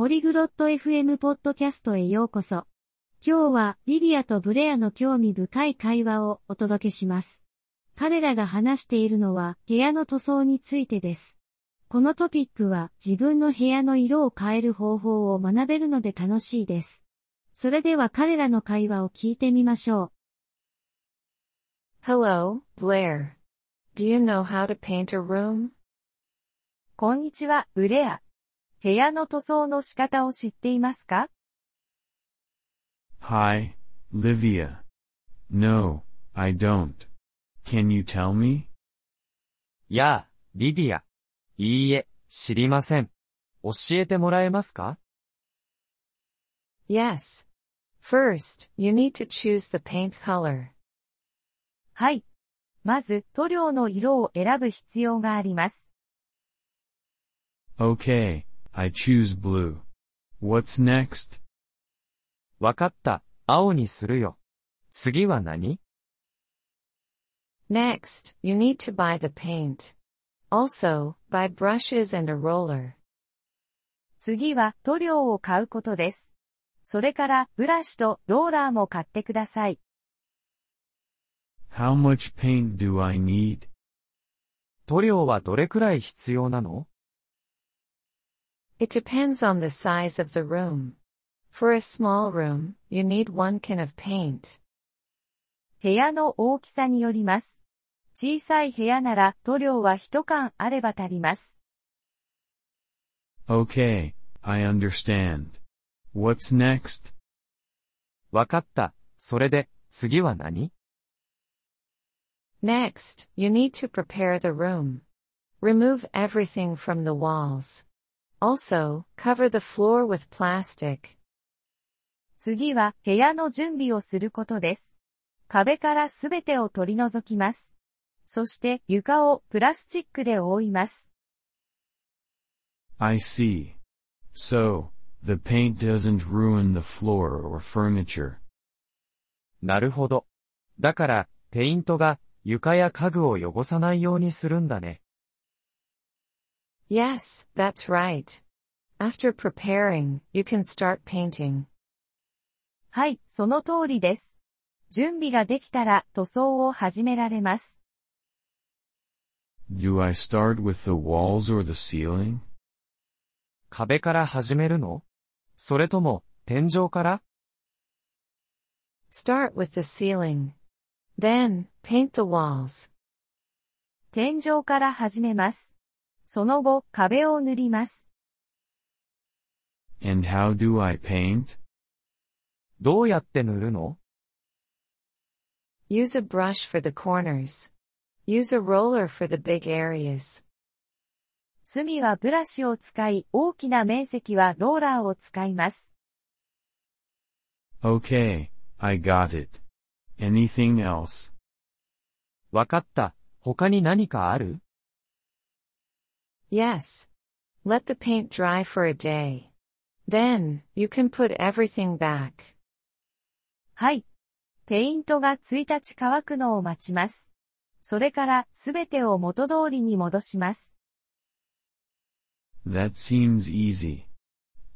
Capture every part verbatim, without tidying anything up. Polyglot エフエム ポッドキャストへようこそ。今日はリヴィアとブレアの興味深い会話をお届けします。彼らが話しているのは部屋の塗装についてです。このトピックは自分の部屋の色を変える方法を学べるので楽しいです。それでは彼らの会話を聞いてみましょう。Hello, Blair. Do you know how to paint a room?こんにちは、ブレア。部屋の塗装の仕方を知っていますか ?Hi, Livia. No, I don't. Can you tell me? やあ、リヴィア。いいえ、知りません。教えてもらえますか ?Yes. First, you need to choose the paint color. はい。まず、塗料の色を選ぶ必要があります。Okay, I choose blue. What's next? わかった、青にするよ。次は何? Next, you need to buy the paint. Also, buy brushes and a roller. 次は塗料を買うことです。それからブラシとローラーも買ってください。How much paint do I need? 塗料はどれくらい必要なの?It depends on the size of the room. For a small room, you need one can of paint. 部屋の大きさによります。小さい部屋なら塗料は一缶あれば足ります。Okay, I understand. What's next? わかった。それで、次は何? Next, you need to prepare the room. Remove everything from the walls.Also, cover the floor with plastic. 次は部屋の準備をすることです。壁からすべてを取り除きます。そして床をプラスチックで覆います。I see. So, the paint doesn't ruin the floor or furniture. なるほど。だから、ペイントが床や家具を汚さないようにするんだね。Yes, that's right. After preparing, you can start painting. はい、その通りです。準備ができたら塗装を始められます。Do I start with the walls or the ceiling? 壁から始めるの?それとも天井から? Start with the ceiling. Then, paint the walls. 天井から始めます。その後、壁を塗ります。And how do I paint? どうやって塗るの? Use a brush for the corners. Use a roller for the big areas. 隅はブラシを使い、大きな面積はローラーを使います。Okay, I got it. Anything else? わかった。他に何かある?Yes. Let the paint dry for a day. Then, you can put everything back. はい。ペイントがいちにち乾くのを待ちます。それからすべてを元通りに戻します。That seems easy.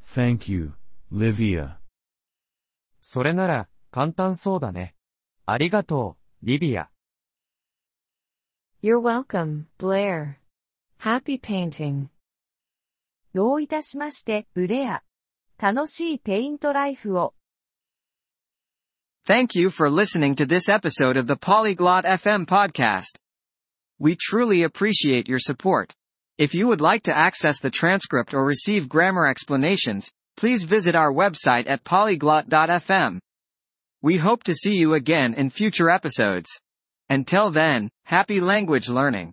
Thank you, Livia. それなら簡単そうだね。ありがとう、リヴィア。You're welcome, Blair.Happy painting. どういたしまして、ブレア。楽しいペイントライフを。Thank you for listening to this episode of the Polyglot F M podcast. We truly appreciate your support. If you would like to access the transcript or receive grammar explanations, please visit our website at polyglot dot f m. We hope to see you again in future episodes. Until then, happy language learning.